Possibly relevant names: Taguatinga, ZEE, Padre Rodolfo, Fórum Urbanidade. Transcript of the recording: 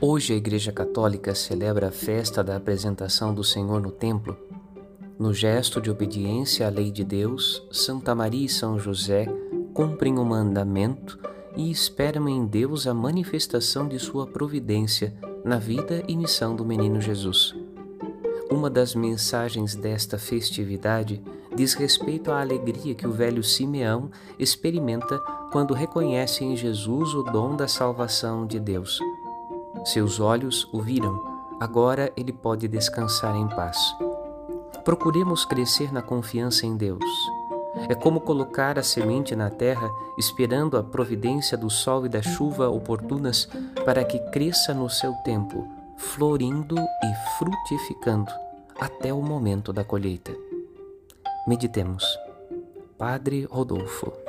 Hoje a Igreja Católica celebra a festa da apresentação do Senhor no templo. No gesto de obediência à lei de Deus, Santa Maria e São José cumprem o mandamento e esperam em Deus a manifestação de sua providência na vida e missão do menino Jesus. Uma das mensagens desta festividade diz respeito à alegria que o velho Simeão experimenta quando reconhece em Jesus o dom da salvação de Deus. Seus olhos o viram, agora ele pode descansar em paz. Procuremos crescer na confiança em Deus. É como colocar a semente na terra, esperando a providência do sol e da chuva oportunas para que cresça no seu tempo, florindo e frutificando até o momento da colheita. Meditemos. Padre Rodolfo.